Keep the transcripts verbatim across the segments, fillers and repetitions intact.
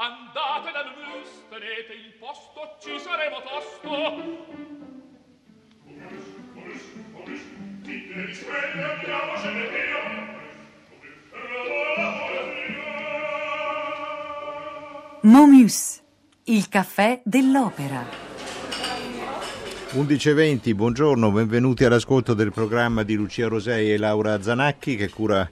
Andate dal MOMUS, tenete il posto, ci saremo tosto. MOMUS, MOMUS, MOMUS, ti devi svegliare, andiamocene via. MOMUS, il caffè dell'opera. undici e venti, buongiorno, benvenuti all'ascolto del programma di Lucia Rosei e Laura Zanacchi che cura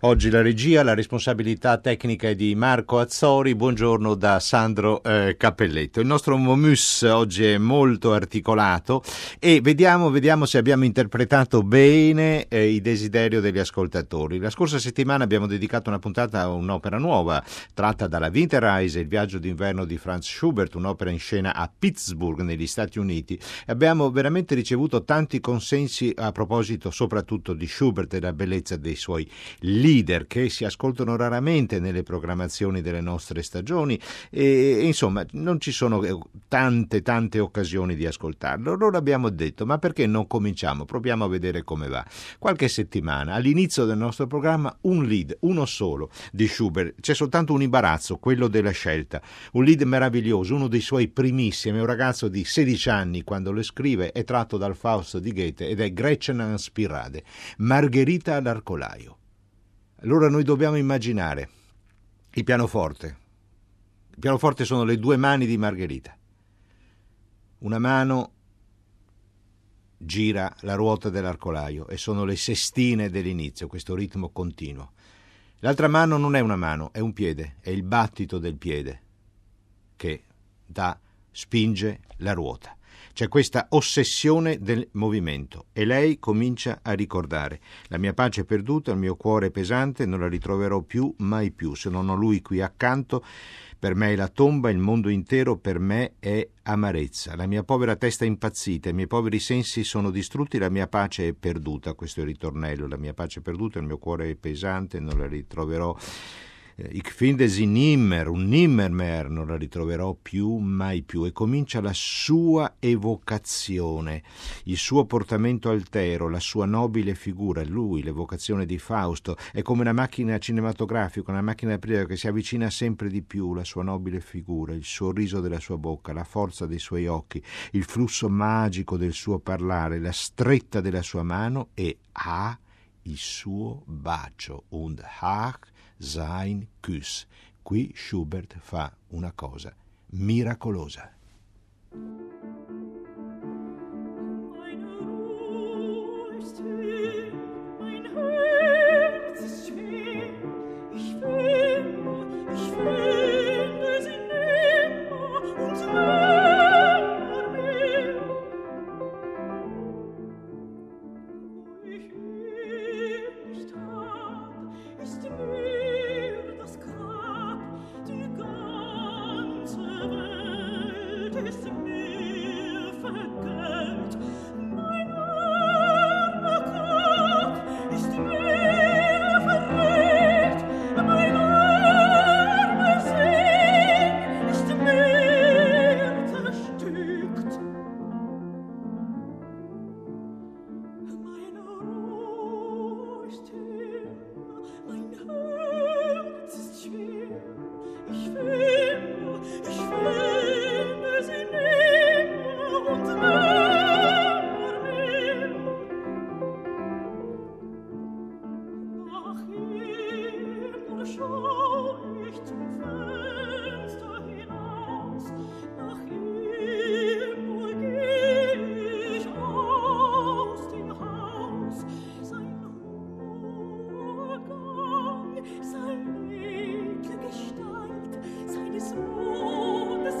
oggi la regia, la responsabilità tecnica è di Marco Azzori, buongiorno da Sandro eh, Cappelletto. Il nostro MOMUS oggi è molto articolato e vediamo, vediamo se abbiamo interpretato bene eh, i desideri degli ascoltatori. La scorsa settimana abbiamo dedicato una puntata a un'opera nuova tratta dalla Winterreise, il viaggio d'inverno di Franz Schubert, un'opera in scena a Pittsburgh negli Stati Uniti. Abbiamo veramente ricevuto tanti consensi a proposito soprattutto di Schubert e della bellezza dei suoi libri, che si ascoltano raramente nelle programmazioni delle nostre stagioni e, e insomma non ci sono tante tante occasioni di ascoltarlo. Allora abbiamo detto, ma perché non cominciamo? Proviamo a vedere come va. Qualche settimana, all'inizio del nostro programma, un lead, uno solo, di Schubert. C'è soltanto un imbarazzo, quello della scelta. Un lead meraviglioso, uno dei suoi primissimi, un ragazzo di sedici anni quando lo scrive, è tratto dal Fausto di Goethe ed è Gretchenans Pirade, Margherita all'Arcolaio. Allora noi dobbiamo immaginare il pianoforte. Il pianoforte sono le due mani di Margherita. Una mano gira la ruota dell'arcolaio e sono le sestine dell'inizio, questo ritmo continuo. L'altra mano non è una mano, è un piede, è il battito del piede che dà, spinge la ruota. C'è questa ossessione del movimento e lei comincia a ricordare: la mia pace è perduta, il mio cuore è pesante, non la ritroverò più, mai più, se non ho lui qui accanto. Per me è la tomba, il mondo intero per me è amarezza. La mia povera testa è impazzita, i miei poveri sensi sono distrutti, la mia pace è perduta. Questo è il ritornello, la mia pace è perduta, il mio cuore è pesante, non la ritroverò. Ich finde sie nimmer, un nimmer mehr, non la ritroverò più, mai più. E comincia la sua evocazione, il suo portamento altero, la sua nobile figura, lui, l'evocazione di Fausto. È come una macchina cinematografica, una macchina da presa che si avvicina sempre di più, la sua nobile figura, il sorriso della sua bocca, la forza dei suoi occhi, il flusso magico del suo parlare, la stretta della sua mano e ha ah, il suo bacio, und ha ah, sein Kuss. Qui Schubert fa una cosa miracolosa. Sein milde Gestalt, seines Mundes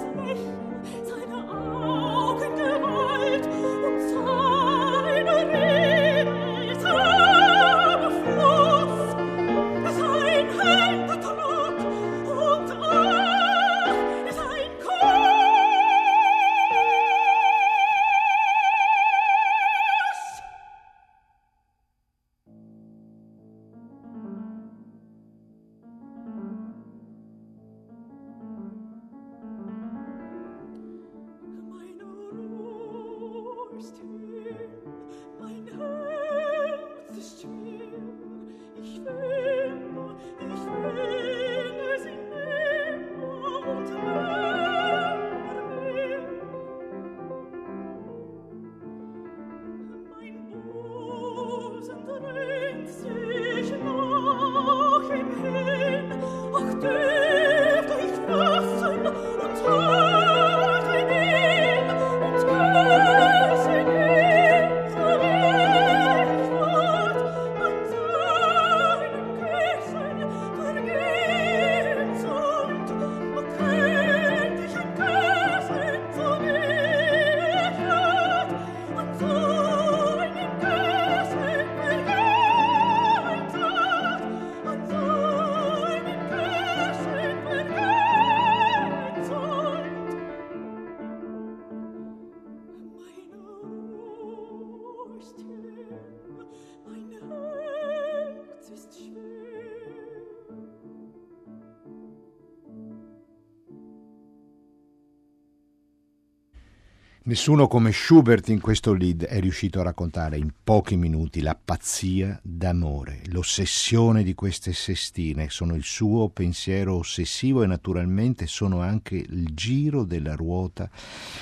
Nessuno come Schubert in questo lead è riuscito a raccontare in pochi minuti la pazzia d'amore, l'ossessione di queste sestine, sono il suo pensiero ossessivo e naturalmente sono anche il giro della ruota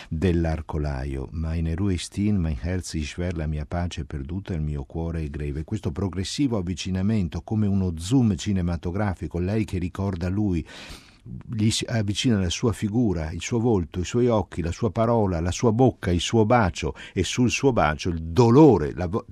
dell'arcolaio. Mein Ruhe stinn, mein Herz ist schwer, la mia pace è perduta, il mio cuore è greve. Questo progressivo avvicinamento come uno zoom cinematografico, lei che ricorda lui, gli si avvicina la sua figura, il suo volto, i suoi occhi, la sua parola, la sua bocca, il suo bacio, e sul suo bacio il dolore la vo-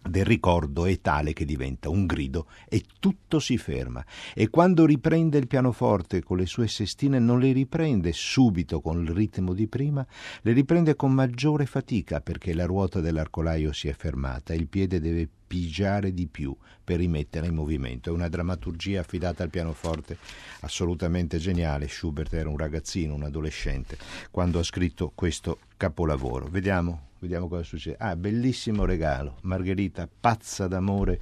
del ricordo è tale che diventa un grido e tutto si ferma. E quando riprende il pianoforte con le sue sestine non le riprende subito con il ritmo di prima, le riprende con maggiore fatica perché la ruota dell'arcolaio si è fermata e il piede deve pigiare di più per rimetterla in movimento. È una drammaturgia affidata al pianoforte assolutamente geniale. Schubert era un ragazzino, un adolescente quando ha scritto questo capolavoro. Vediamo, vediamo cosa succede. Ah, bellissimo regalo. Margherita pazza d'amore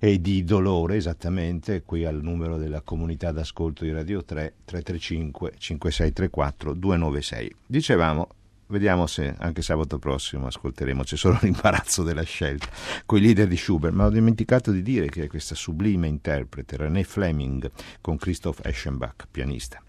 e di dolore, esattamente, qui al numero della comunità d'ascolto di Radio tre, tre tre cinque cinque sei tre quattro due nove sei. Dicevamo, vediamo se anche sabato prossimo ascolteremo C'è solo l'imbarazzo della scelta coi leader di Schubert, ma ho dimenticato di dire che è questa sublime interprete René Fleming con Christoph Eschenbach, pianista.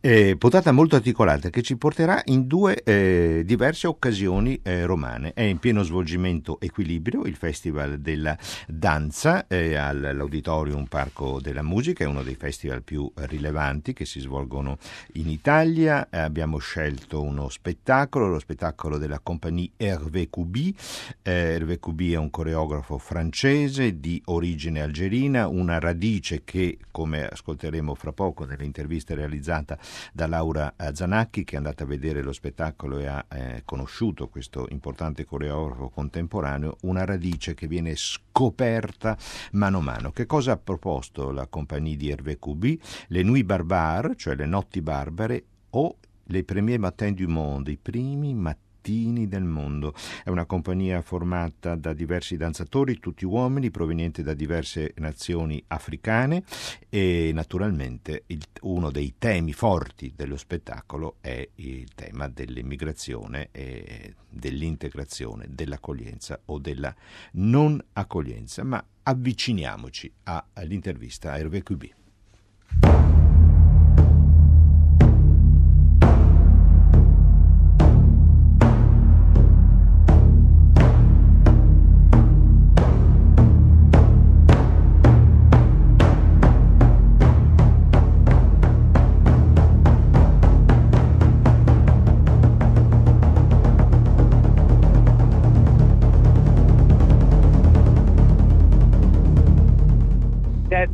Eh, potata molto articolata che ci porterà in due eh, diverse occasioni eh, romane. È in pieno svolgimento Equilibrio, il festival della danza eh, all'Auditorium Parco della Musica, è uno dei festival più rilevanti che si svolgono in Italia. Eh, abbiamo scelto uno spettacolo, lo spettacolo della compagnie Hervé Koubi. Eh, Hervé Koubi è un coreografo francese di origine algerina, una radice che, come ascolteremo fra poco nell'intervista realizzata da Laura Zanacchi, che è andata a vedere lo spettacolo e ha eh, conosciuto questo importante coreografo contemporaneo, una radice che viene scoperta mano a mano. Che cosa ha proposto la compagnia di Hervé Koubi? Le Nuit Barbare, cioè le notti barbare, o les premiers matins du monde, i primi mattini del mondo. È una compagnia formata da diversi danzatori, tutti uomini, provenienti da diverse nazioni africane, e naturalmente il, uno dei temi forti dello spettacolo è il tema dell'immigrazione e dell'integrazione, dell'accoglienza o della non accoglienza. Ma avviciniamoci a, all'intervista a Hervé Koubi.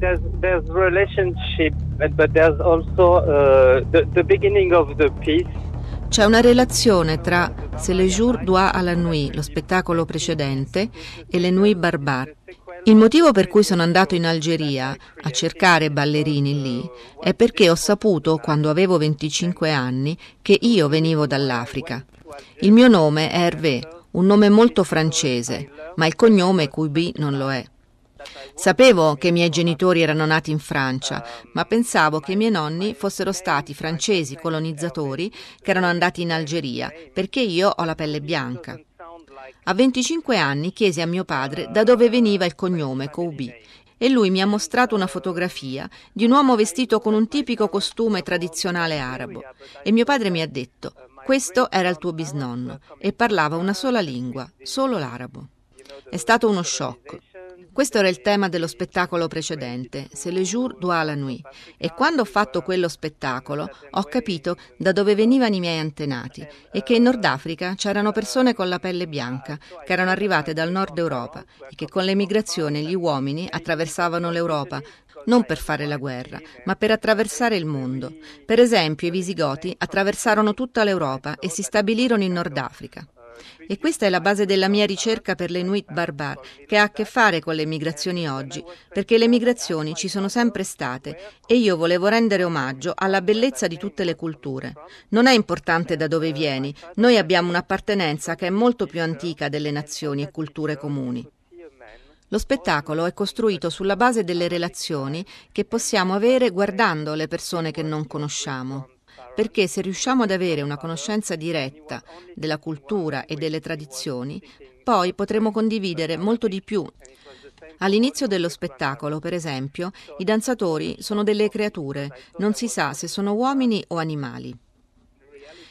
There's, there's relationship, but there's also uh, the, the beginning of the piece. C'è una relazione tra C'est le jour d'oie à la nuit, lo spettacolo precedente, e Le Nuit Barbare. Il motivo per cui sono andato in Algeria a cercare ballerini lì è perché ho saputo, quando avevo venticinque anni, che io venivo dall'Africa. Il mio nome è Hervé, un nome molto francese, ma il cognome Koubi non lo è. Sapevo che i miei genitori erano nati in Francia, ma pensavo che i miei nonni fossero stati francesi colonizzatori che erano andati in Algeria, perché io ho la pelle bianca. A venticinque anni chiesi a mio padre da dove veniva il cognome Koubi e lui mi ha mostrato una fotografia di un uomo vestito con un tipico costume tradizionale arabo e mio padre mi ha detto: questo era il tuo bisnonno e parlava una sola lingua, solo l'arabo. È stato uno shock. Questo era il tema dello spettacolo precedente, C'est le jour d'oie à la nuit, e quando ho fatto quello spettacolo ho capito da dove venivano i miei antenati e che in Nord Africa c'erano persone con la pelle bianca che erano arrivate dal Nord Europa e che con l'emigrazione gli uomini attraversavano l'Europa non per fare la guerra, ma per attraversare il mondo. Per esempio, i Visigoti attraversarono tutta l'Europa e si stabilirono in Nord Africa. E questa è la base della mia ricerca per Le Nuit Barbare, che ha a che fare con le migrazioni oggi, perché le migrazioni ci sono sempre state e io volevo rendere omaggio alla bellezza di tutte le culture. Non è importante da dove vieni, noi abbiamo un'appartenenza che è molto più antica delle nazioni e culture comuni. Lo spettacolo è costruito sulla base delle relazioni che possiamo avere guardando le persone che non conosciamo. perché se riusciamo ad avere una conoscenza diretta della cultura e delle tradizioni, poi potremo condividere molto di più. All'inizio dello spettacolo, per esempio, i danzatori sono delle creature, non si sa se sono uomini o animali.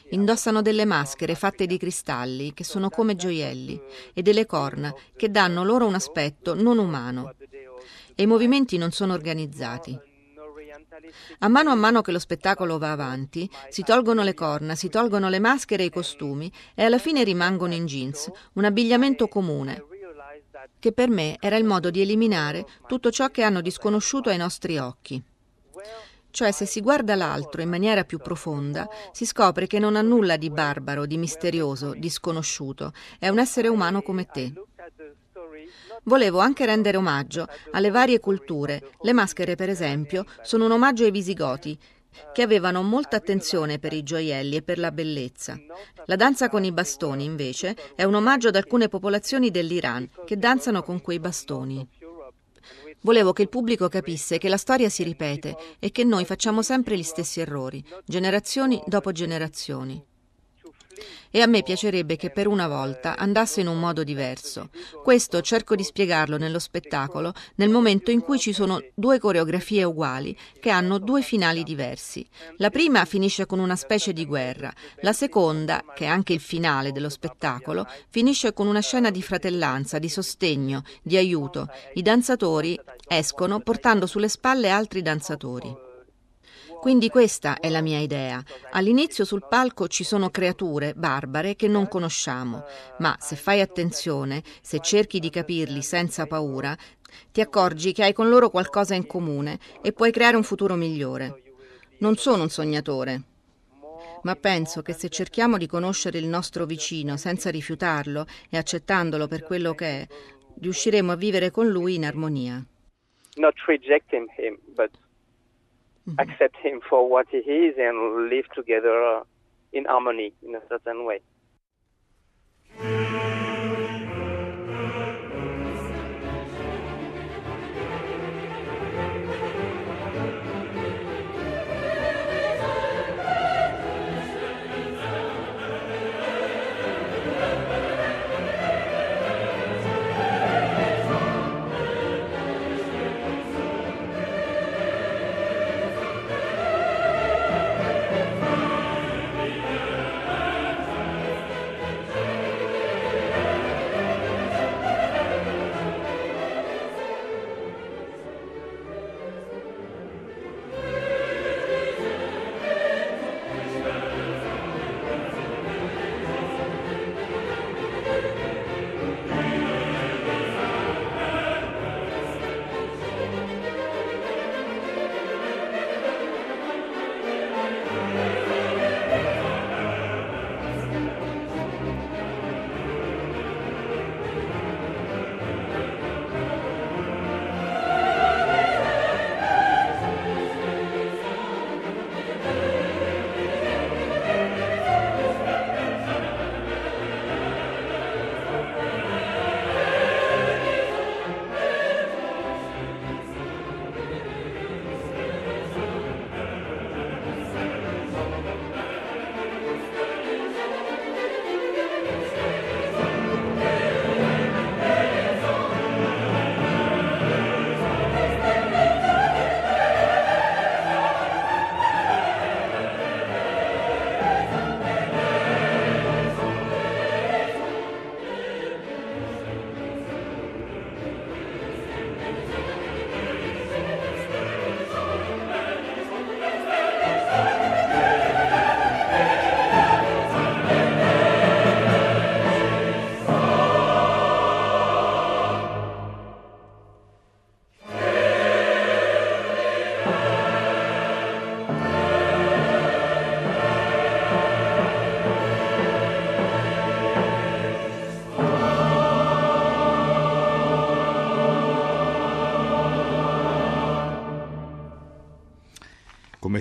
Indossano delle maschere fatte di cristalli, che sono come gioielli, e delle corna, che danno loro un aspetto non umano. E i movimenti non sono organizzati. A mano a mano che lo spettacolo va avanti, si tolgono le corna, si tolgono le maschere e i costumi, e alla fine rimangono in jeans, un abbigliamento comune, che per me era il modo di eliminare tutto ciò che hanno di sconosciuto ai nostri occhi. Cioè, se si guarda l'altro in maniera più profonda, si scopre che non ha nulla di barbaro, di misterioso, di sconosciuto. È un essere umano come te. Volevo anche rendere omaggio alle varie culture. Le maschere, per esempio, sono un omaggio ai Visigoti, che avevano molta attenzione per i gioielli e per la bellezza. La danza con i bastoni, invece, è un omaggio ad alcune popolazioni dell'Iran che danzano con quei bastoni. Volevo che il pubblico capisse che la storia si ripete e che noi facciamo sempre gli stessi errori, generazioni dopo generazioni. E a me piacerebbe che per una volta andasse in un modo diverso. Questo cerco di spiegarlo nello spettacolo nel momento in cui ci sono due coreografie uguali che hanno due finali diversi. La prima finisce con una specie di guerra, la seconda, che è anche il finale dello spettacolo, finisce con una scena di fratellanza, di sostegno, di aiuto. I danzatori escono portando sulle spalle altri danzatori. Quindi questa è la mia idea. All'inizio sul palco ci sono creature barbare che non conosciamo, ma se fai attenzione, se cerchi di capirli senza paura, ti accorgi che hai con loro qualcosa in comune e puoi creare un futuro migliore. Non sono un sognatore, ma penso che se cerchiamo di conoscere il nostro vicino senza rifiutarlo e accettandolo per quello che è, riusciremo a vivere con lui in armonia. Not rejecting him, but Mm-hmm. accept him for what he is and live together in harmony in a certain way.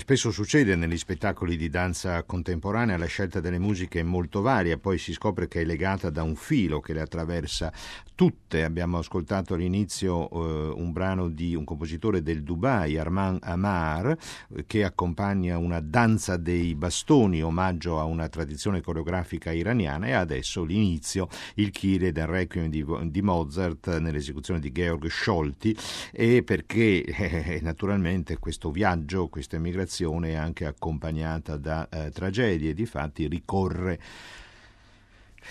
spesso succede negli spettacoli di danza contemporanea, la scelta delle musiche è molto varia, poi si scopre che è legata da un filo che le attraversa tutte. Abbiamo ascoltato all'inizio eh, un brano di un compositore del Dubai, Arman Amar, che accompagna una danza dei bastoni, omaggio a una tradizione coreografica iraniana, e adesso l'inizio, il Kyrie del Requiem di, di Mozart nell'esecuzione di Georg Sciolti, e perché eh, naturalmente questo viaggio, questa emigrazione è anche accompagnata da eh, tragedie, difatti ricorre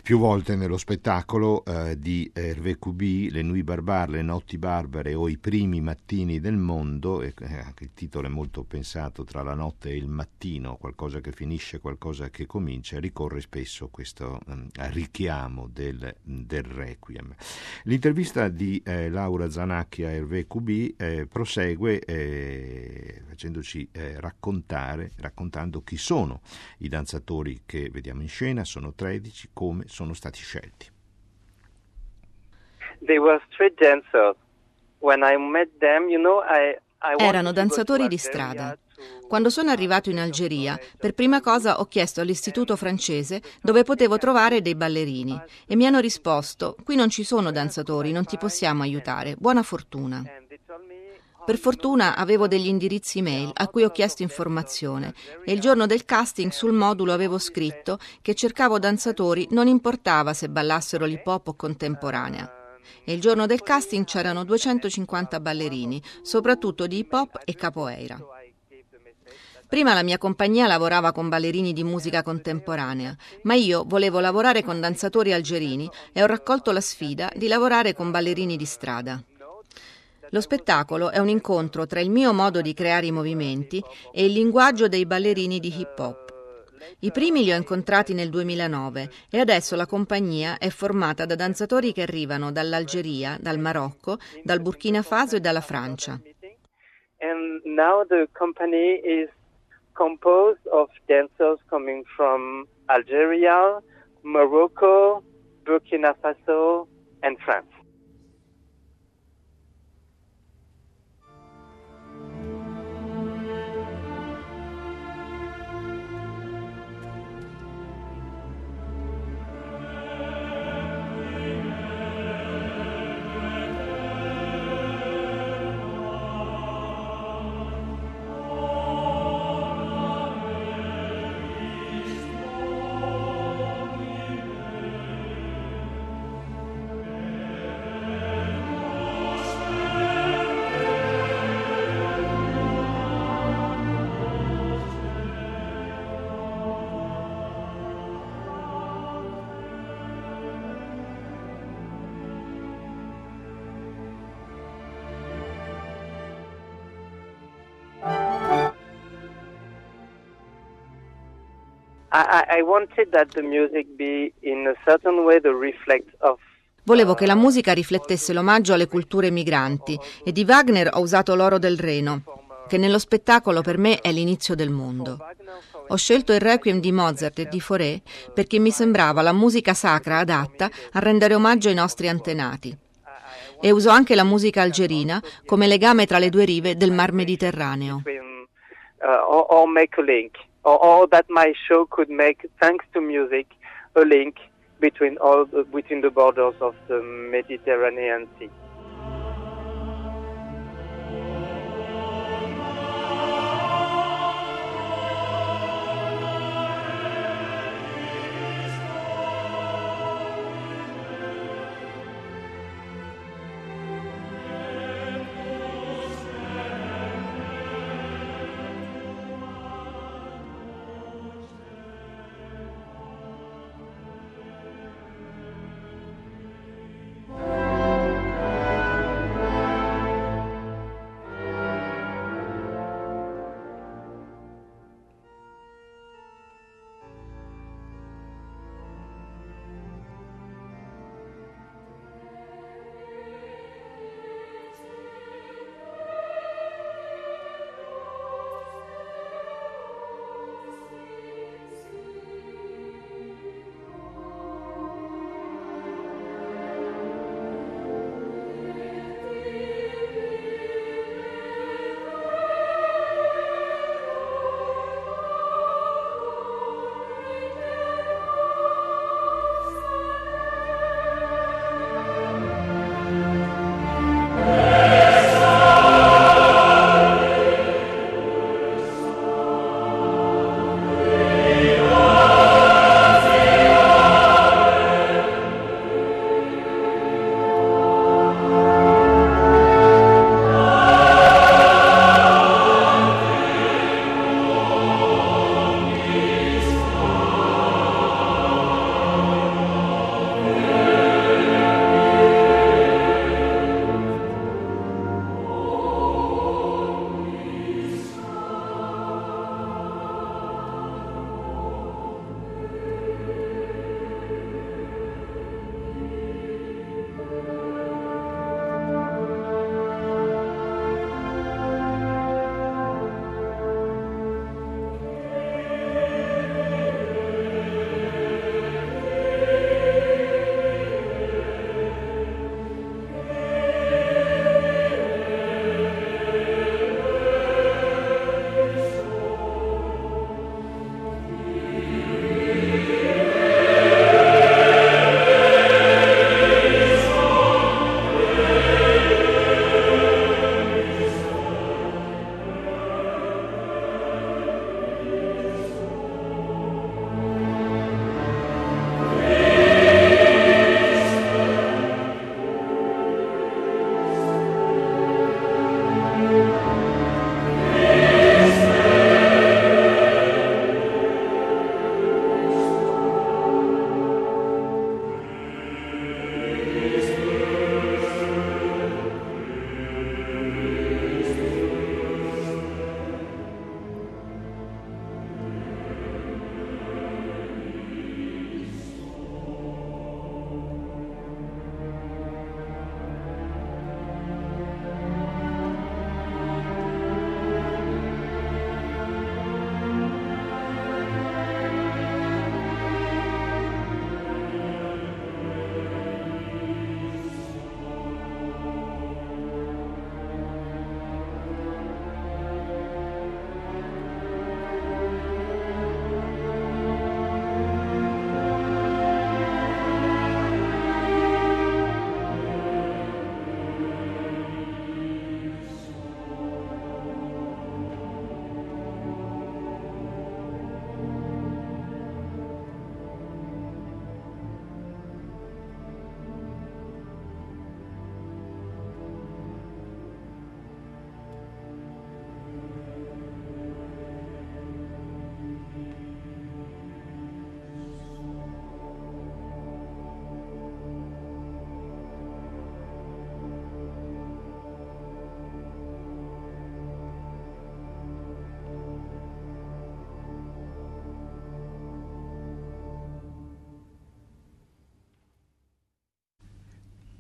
più volte nello spettacolo eh, di Hervé Koubi, Le Nuit Barbare, Le Notti Barbare o I Primi Mattini del Mondo, e eh, anche il titolo è molto pensato, tra la notte e il mattino, qualcosa che finisce, qualcosa che comincia, ricorre spesso questo um, richiamo del, del Requiem. L'intervista di eh, Laura Zanacchi a Hervé Koubi eh, prosegue eh, facendoci eh, raccontare, raccontando chi sono i danzatori che vediamo in scena, sono tredici, come sono stati scelti. Erano danzatori di strada. Quando sono arrivato in Algeria, per prima cosa ho chiesto all'istituto francese dove potevo trovare dei ballerini e mi hanno risposto: qui non ci sono danzatori, non ti possiamo aiutare, buona fortuna. Per fortuna avevo degli indirizzi email a cui ho chiesto informazione e il giorno del casting sul modulo avevo scritto che cercavo danzatori, non importava se ballassero l'hip hop o contemporanea. E il giorno del casting c'erano duecentocinquanta ballerini, soprattutto di hip hop e capoeira. Prima la mia compagnia lavorava con ballerini di musica contemporanea, ma io volevo lavorare con danzatori algerini e ho raccolto la sfida di lavorare con ballerini di strada. Lo spettacolo è un incontro tra il mio modo di creare i movimenti e il linguaggio dei ballerini di hip hop. I primi li ho incontrati nel duemilanove e adesso la compagnia è formata da danzatori che arrivano dall'Algeria, dal Marocco, dal Burkina Faso e dalla Francia. And now the company is composed of dancers coming from Algeria, Morocco, Burkina Faso and France. Volevo che la musica riflettesse l'omaggio alle culture migranti e di Wagner ho usato l'oro del Reno, che nello spettacolo per me è l'inizio del mondo. Ho scelto il Requiem di Mozart e di Fauré perché mi sembrava la musica sacra adatta a rendere omaggio ai nostri antenati. E uso anche la musica algerina come legame tra le due rive del Mar Mediterraneo. Or that my show could make, thanks to music, a link between all the, between the borders of the Mediterranean Sea. Thank you.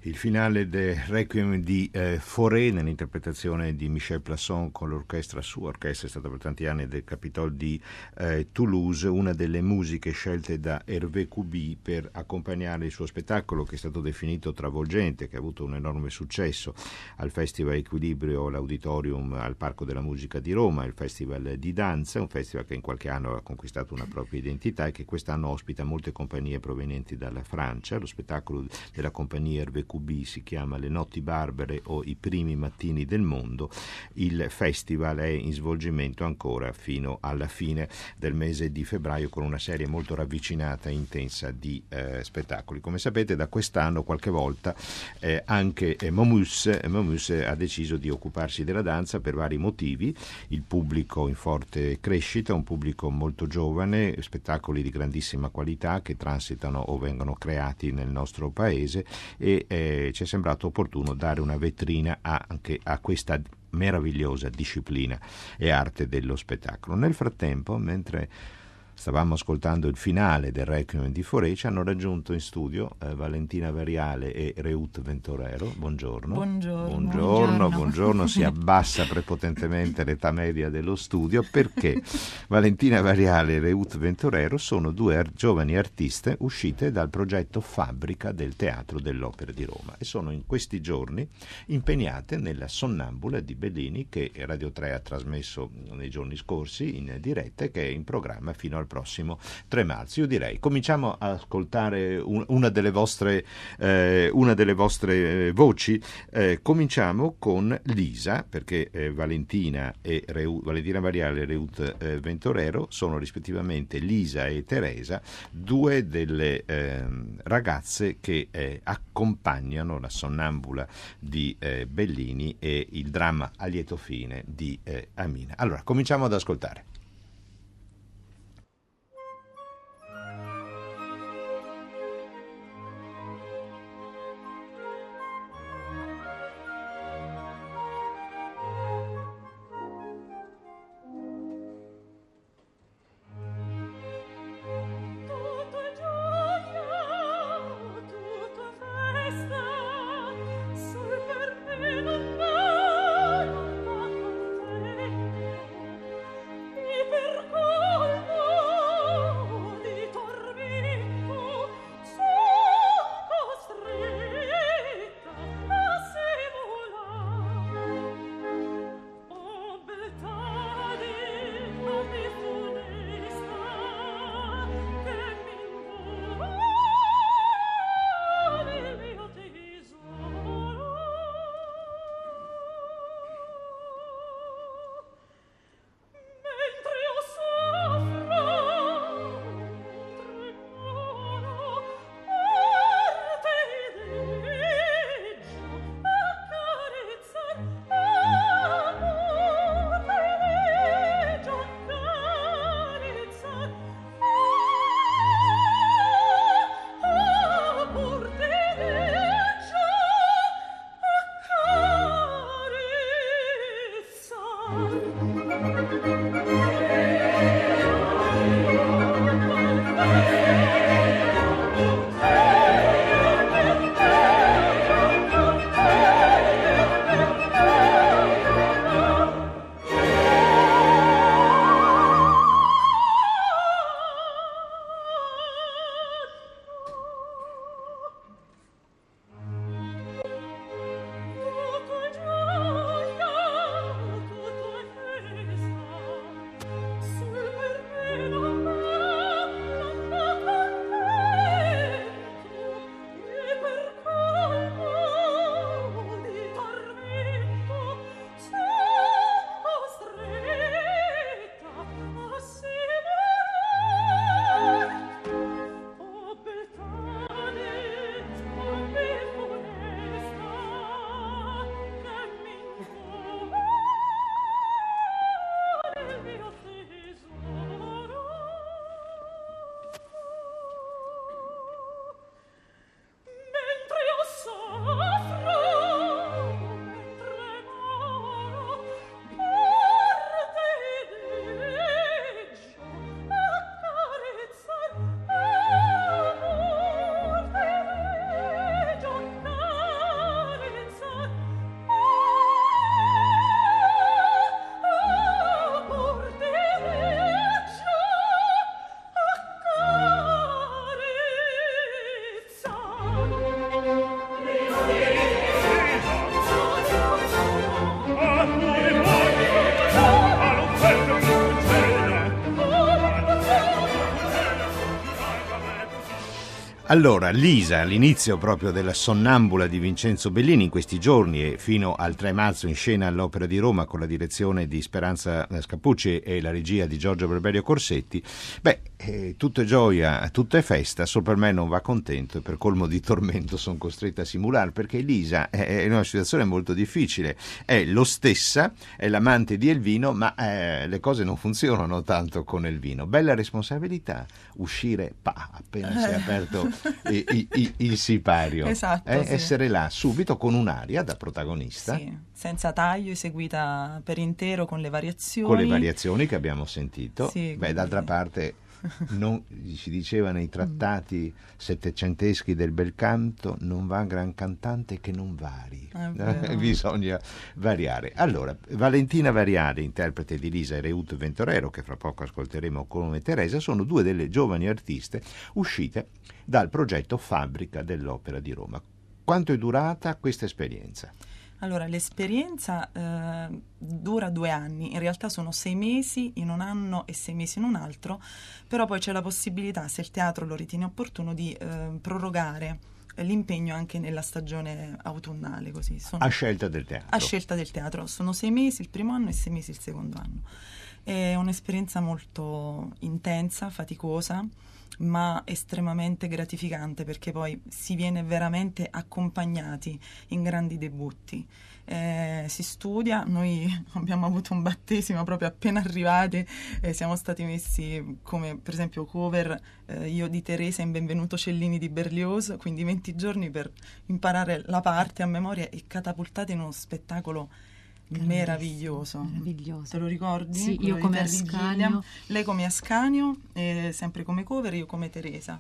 Il finale del Requiem di eh, Fauré, nell'interpretazione di Michel Plasson con l'orchestra sua, orchestra è stata per tanti anni del Capitol di eh, Toulouse, una delle musiche scelte da Hervé Koubi per accompagnare il suo spettacolo, che è stato definito travolgente, che ha avuto un enorme successo al Festival Equilibrio, l'Auditorium al Parco della Musica di Roma, il Festival di Danza, un festival che in qualche anno ha conquistato una propria identità e che quest'anno ospita molte compagnie provenienti dalla Francia. Lo spettacolo della compagnia Hervé Koubi si chiama Le Notti Barbare o I Primi Mattini del Mondo. Il festival è in svolgimento ancora fino alla fine del mese di febbraio, con una serie molto ravvicinata e intensa di eh, spettacoli. Come sapete, da quest'anno qualche volta eh, anche eh, MOMUS, eh, MOMUS ha deciso di occuparsi della danza per vari motivi. Il pubblico in forte crescita, un pubblico molto giovane, spettacoli di grandissima qualità che transitano o vengono creati nel nostro paese, e eh, ci è sembrato opportuno dare una vetrina anche a questa meravigliosa disciplina e arte dello spettacolo. Nel frattempo, mentre stavamo ascoltando il finale del Requiem di Fauré, ci hanno raggiunto in studio eh, Valentina Varriale e Reut Ventorero. Buongiorno. Buongiorno. Buongiorno, buongiorno. Si abbassa prepotentemente l'età media dello studio, perché Valentina Varriale e Reut Ventorero sono due ar- giovani artiste uscite dal progetto Fabbrica del Teatro dell'Opera di Roma e sono in questi giorni impegnate nella Sonnambula di Bellini, che Radio tre ha trasmesso nei giorni scorsi in diretta e che è in programma fino al prossimo tre marzo. Io direi cominciamo ad ascoltare un, una delle vostre eh, una delle vostre eh, voci. Eh, cominciamo con Lisa, perché eh, Valentina e Reu, Valentina Varriale e Reut eh, Ventorero sono rispettivamente Lisa e Teresa, due delle eh, ragazze che eh, accompagnano la Sonnambula di eh, Bellini e il dramma A lieto fine di eh, Amina. Allora cominciamo ad ascoltare. Allora, Lisa, all'inizio proprio della Sonnambula di Vincenzo Bellini, in questi giorni e fino al tre marzo in scena all'Opera di Roma con la direzione di Speranza Scappucci e la regia di Giorgio Barberio Corsetti, beh, eh, tutto è gioia, tutto è festa, solo per me non va contento e per colmo di tormento sono costretto a simulare, perché Lisa è in una situazione molto difficile, è lo stessa, è l'amante di Elvino, ma eh, le cose non funzionano tanto con Elvino. Bella responsabilità, uscire pa, appena si è aperto... E, i, i, il sipario, esatto, eh? Sì. Essere là subito con un'aria da protagonista, sì, senza taglio, eseguita per intero con le variazioni con le variazioni che abbiamo sentito, sì, beh quindi... d'altra parte non, si diceva nei trattati settecenteschi del bel canto, non va gran cantante che non vari, bisogna variare. Allora, Valentina Varriale, interprete di Lisa, e Reut Ventorero, che fra poco ascolteremo come Teresa, sono due delle giovani artiste uscite dal progetto Fabbrica dell'Opera di Roma. Quanto è durata questa esperienza? Allora, l'esperienza eh, dura due anni, in realtà sono sei mesi in un anno e sei mesi in un altro, però poi c'è la possibilità, se il teatro lo ritiene opportuno, di eh, prorogare l'impegno anche nella stagione autunnale. Così. Sono, a scelta del teatro. A scelta del teatro, sono sei mesi il primo anno e sei mesi il secondo anno. È un'esperienza molto intensa, faticosa, ma estremamente gratificante, perché poi si viene veramente accompagnati in grandi debutti, eh, si studia. Noi abbiamo avuto un battesimo proprio appena arrivate, eh, siamo stati messi come per esempio cover eh, io di Teresa in Benvenuto Cellini di Berlioz, quindi venti giorni per imparare la parte a memoria e catapultati in uno spettacolo meraviglioso. meraviglioso te lo ricordi? Sì, io come Ascanio, lei come Ascanio, eh, sempre come cover, io come Teresa.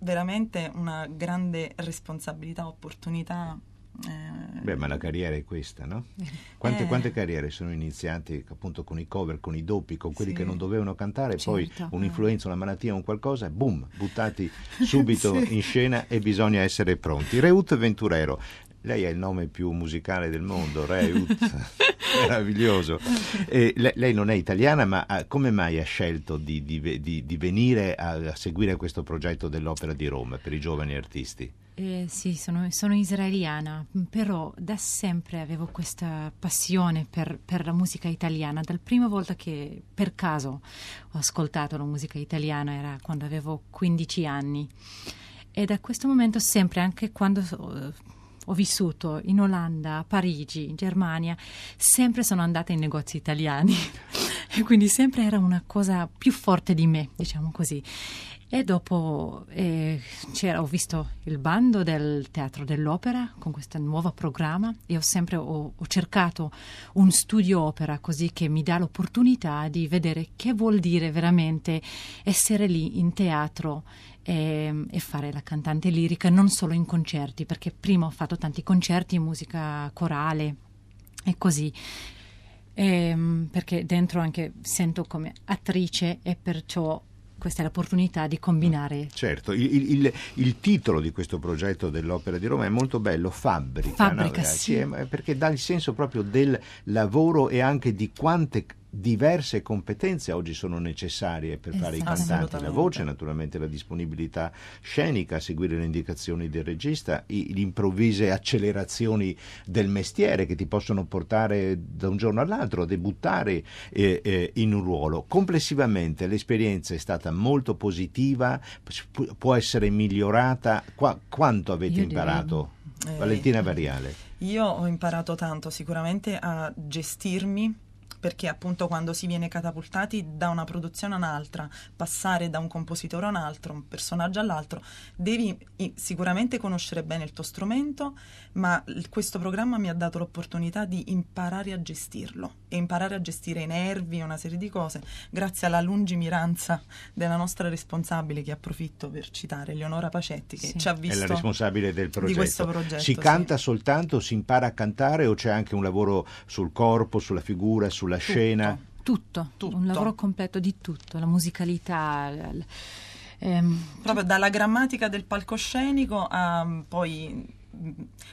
Veramente una grande responsabilità, opportunità. Eh, Beh, ma la carriera è questa, no? Quante, eh, quante carriere sono iniziate appunto con i cover, con i doppi, con quelli, sì, che non dovevano cantare, certo, poi un'influenza, una malattia, un qualcosa, boom, buttati subito sì, in scena, e bisogna essere pronti. Reut Ventorero, lei è il nome più musicale del mondo, Reut, meraviglioso. E lei, lei non è italiana, ma ha, come mai ha scelto di, di, di, di venire a, a seguire questo progetto dell'Opera di Roma per i giovani artisti? Eh, sì, sono, sono israeliana, però da sempre avevo questa passione per, per la musica italiana. Dal prima volta che per caso ho ascoltato la musica italiana era quando avevo quindici anni, e da questo momento sempre, anche quando... ho vissuto in Olanda, a Parigi, in Germania, sempre sono andata in negozi italiani e quindi sempre era una cosa più forte di me, diciamo così. E dopo eh, c'era, ho visto il bando del Teatro dell'Opera con questo nuovo programma, e ho sempre ho, ho cercato un studio opera, così che mi dà l'opportunità di vedere che vuol dire veramente essere lì in teatro e, e fare la cantante lirica, non solo in concerti, perché prima ho fatto tanti concerti, musica corale e così. E, perché dentro anche sento come attrice, e perciò questa è l'opportunità di combinare. Certo, il, il, il titolo di questo progetto dell'Opera di Roma è molto bello, Fabbrica. Fabbrica, no? Sì. Sì, perché dà il senso proprio del lavoro e anche di quante diverse competenze oggi sono necessarie per fare i cantanti, la voce, naturalmente la disponibilità scenica, seguire le indicazioni del regista, i, le improvvise accelerazioni del mestiere che ti possono portare da un giorno all'altro a debuttare eh, eh, in un ruolo. Complessivamente l'esperienza è stata molto positiva, può essere migliorata. Qua, quanto avete Io imparato? Direi... Valentina Varriale. Io ho imparato tanto, sicuramente a gestirmi, perché appunto quando si viene catapultati da una produzione a un'altra, passare da un compositore a un altro, un personaggio all'altro, devi sicuramente conoscere bene il tuo strumento, ma questo programma mi ha dato l'opportunità di imparare a gestirlo e imparare a gestire i nervi e una serie di cose, grazie alla lungimiranza della nostra responsabile, che approfitto per citare, Leonora Pacetti, che sì, ci ha visto. È la responsabile del progetto. Di questo progetto. Si canta, sì, soltanto, si impara a cantare, o c'è anche un lavoro sul corpo, sulla figura, sulla la scena? Tutto, tutto, un lavoro completo di tutto, la musicalità, ehm, proprio dalla grammatica del palcoscenico a poi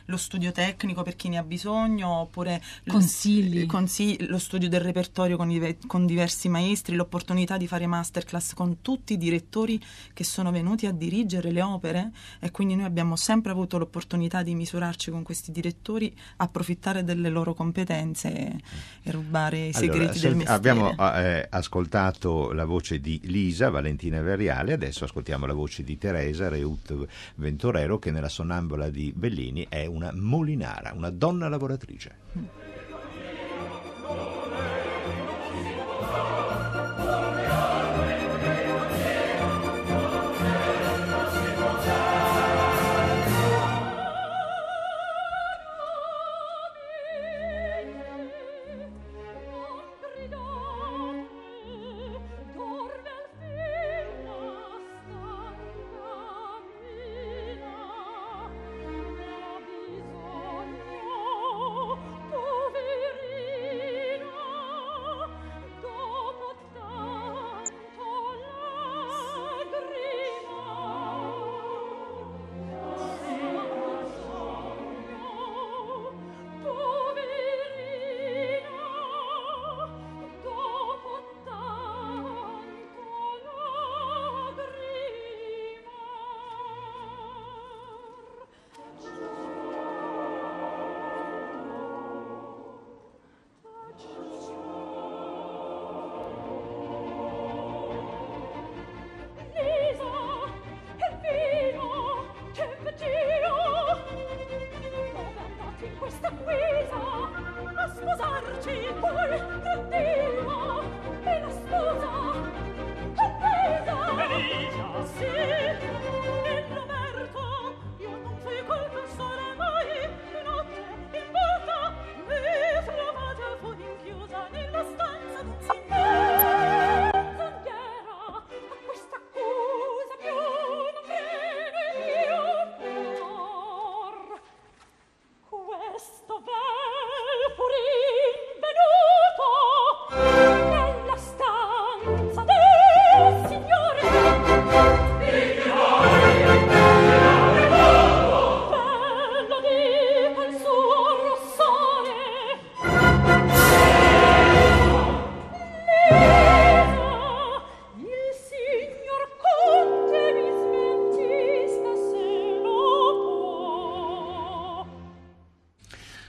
lo studio tecnico per chi ne ha bisogno, oppure consigli. L- consigli, lo studio del repertorio con, i- con diversi maestri, l'opportunità di fare masterclass con tutti i direttori che sono venuti a dirigere le opere, e quindi noi abbiamo sempre avuto l'opportunità di misurarci con questi direttori, approfittare delle loro competenze e, e rubare i allora, segreti se del mestiere. Abbiamo eh, ascoltato la voce di Lisa, Valentina Varriale, adesso ascoltiamo la voce di Teresa, Reut Ventorero, che nella Sonnambula di Bellini è una molinara, una donna lavoratrice. Mm.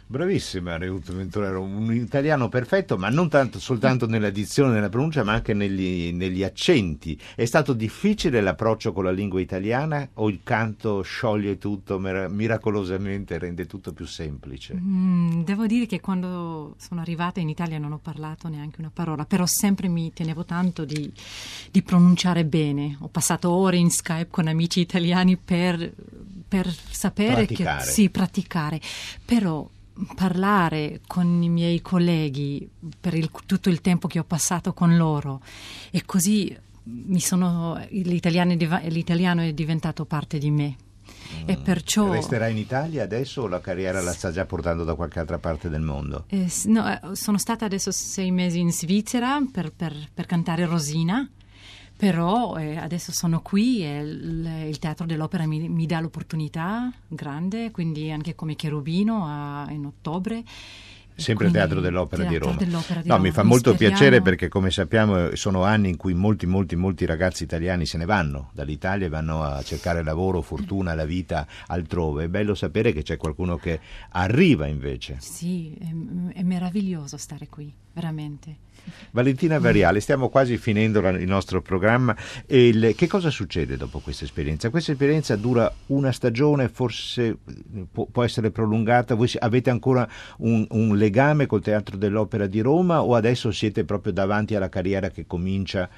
Bravissima Reut Ventorero, un italiano perfetto, ma non tanto soltanto nella dizione, nella pronuncia, ma anche negli, negli accenti. È stato difficile l'approccio con la lingua italiana, o il canto scioglie tutto miracolosamente, rende tutto più semplice? Mm, devo dire che quando sono arrivata in Italia non ho parlato neanche una parola, però sempre mi tenevo tanto di, di pronunciare bene. Ho passato ore in Skype con amici italiani per, per sapere praticare. Che sì, praticare, però parlare con i miei colleghi per il, tutto il tempo che ho passato con loro, e così mi sono, l'italiano, l'italiano è diventato parte di me. Mm. E perciò resterà in Italia adesso, o la carriera la sta già portando da qualche altra parte del mondo? Eh, no, sono stata adesso sei mesi in Svizzera per, per, per cantare Rosina, però eh, adesso sono qui e il, il Teatro dell'Opera mi, mi dà l'opportunità grande, quindi anche come Cherubino a, in ottobre. Sempre il Teatro dell'Opera di Roma. Dell'Opera di no, Roma. Mi fa molto Speriamo. piacere, perché come sappiamo sono anni in cui molti, molti, molti ragazzi italiani se ne vanno dall'Italia e vanno a cercare lavoro, fortuna, la vita altrove. È bello sapere che c'è qualcuno che arriva invece. Sì, è, è meraviglioso stare qui, veramente. Valentina Varriale, stiamo quasi finendo la, il nostro programma. E il, che cosa succede dopo questa esperienza? Questa esperienza dura una stagione, forse può, può essere prolungata. Voi avete ancora un, un legame col Teatro dell'Opera di Roma, o adesso siete proprio davanti alla carriera che comincia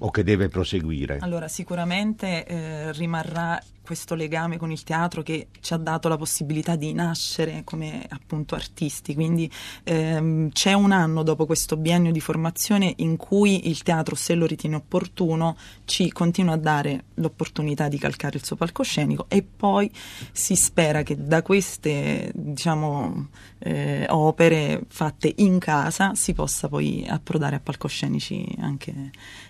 o che deve proseguire? Allora, sicuramente eh, rimarrà questo legame con il teatro che ci ha dato la possibilità di nascere come appunto artisti, quindi ehm, c'è un anno dopo questo biennio di formazione in cui il teatro, se lo ritiene opportuno, ci continua a dare l'opportunità di calcare il suo palcoscenico, e poi si spera che da queste, diciamo, eh, opere fatte in casa si possa poi approdare a palcoscenici anche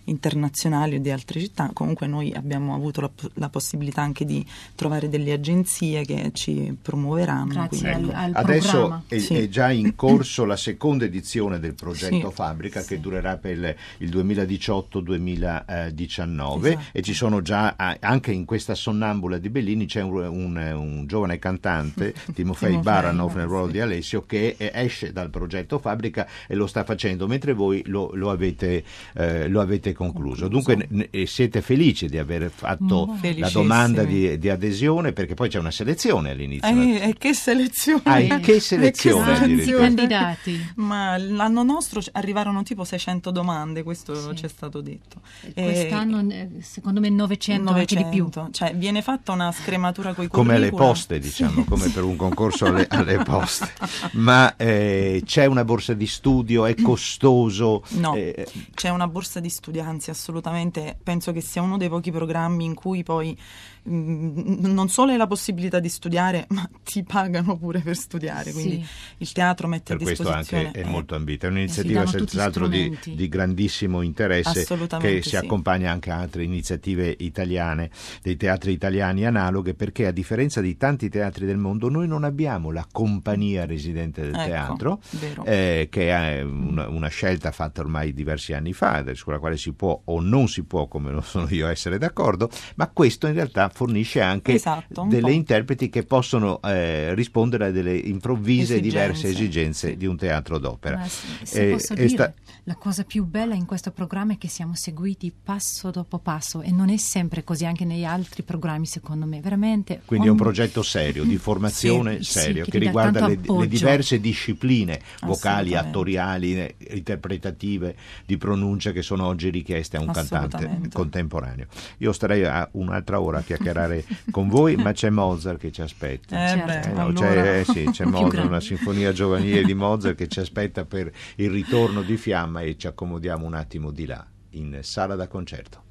internazionali o di altre città. Comunque noi abbiamo avuto la, la possibilità anche di trovare delle agenzie che ci promuoveranno. Grazie al, al adesso programma. È, sì. è già in corso la seconda edizione del progetto sì. Fabbrica sì. che durerà per il duemiladiciotto duemiladiciannove esatto. e ci sono già anche in questa Sonnambula di Bellini c'è un, un, un giovane cantante Timofei Baranov nel ruolo sì. di Alessio che esce dal progetto Fabbrica e lo sta facendo mentre voi lo, lo, avete, eh, lo avete concluso. Dunque n- siete felici di aver fatto la domanda di, di adesione, perché poi c'è una selezione all'inizio. Eh, e che selezione? Ah, e che selezione? E che selezione? Candidati. Ma l'anno nostro arrivarono tipo seicento domande, questo sì. ci è stato detto. E quest'anno e... secondo me novecento, anche di più. Cioè viene fatta una scrematura coi curricula. Come alle poste, diciamo, sì. come per un concorso alle, alle poste. Ma eh, c'è una borsa di studio? È costoso? No, eh, c'è una borsa di studio, anzi assolutamente penso che sia uno dei pochi programmi in cui poi mh, non solo hai la possibilità di studiare, ma ti pagano pure per studiare, quindi sì. il teatro mette per a disposizione. Per questo anche è molto ambita, è un'iniziativa senz'altro di, di grandissimo interesse che si sì. accompagna anche a altre iniziative italiane, dei teatri italiani analoghe, perché a differenza di tanti teatri del mondo noi non abbiamo la compagnia residente del ecco, teatro, eh, che è una, una scelta fatta ormai diversi anni fa, sulla quale si può o non si può, come lo sono io, essere d'accordo, ma questo in realtà fornisce anche esatto, delle po'. interpreti che possono eh, rispondere a delle improvvise esigenze. diverse esigenze sì. di un teatro d'opera. Ma se, se eh, posso dire, sta... la cosa più bella in questo programma è che siamo seguiti passo dopo passo e non è sempre così anche negli altri programmi, secondo me, veramente. Quindi ogni... è un progetto serio, di formazione sì, serio, sì, che, che riguarda le, le diverse discipline vocali, attoriali, interpretative, di pronuncia che sono oggi richieste a un cantante contemporaneo. Io starei a un'altra ora a chiacchierare con voi, ma c'è Mozart che ci aspetta. Eh beh, eh, no, allora... c'è, eh, sì, c'è Mozart, una sinfonia giovanile di Mozart che ci aspetta per il ritorno di fiamma, e ci accomodiamo un attimo di là, in sala da concerto.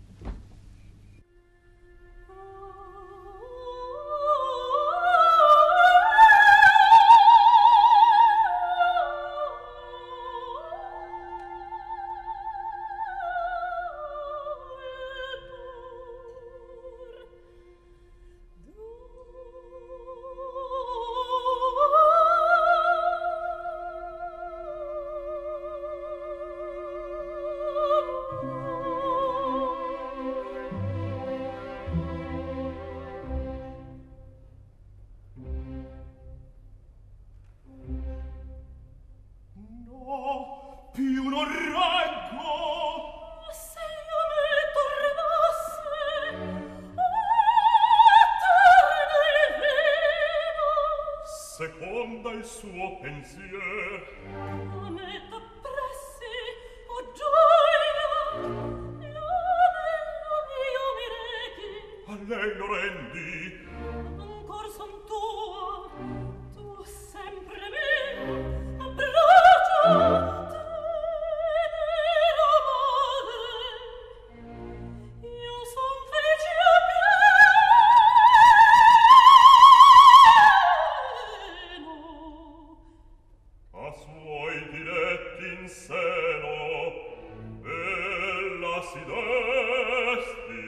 Diletti in seno, bella si desti.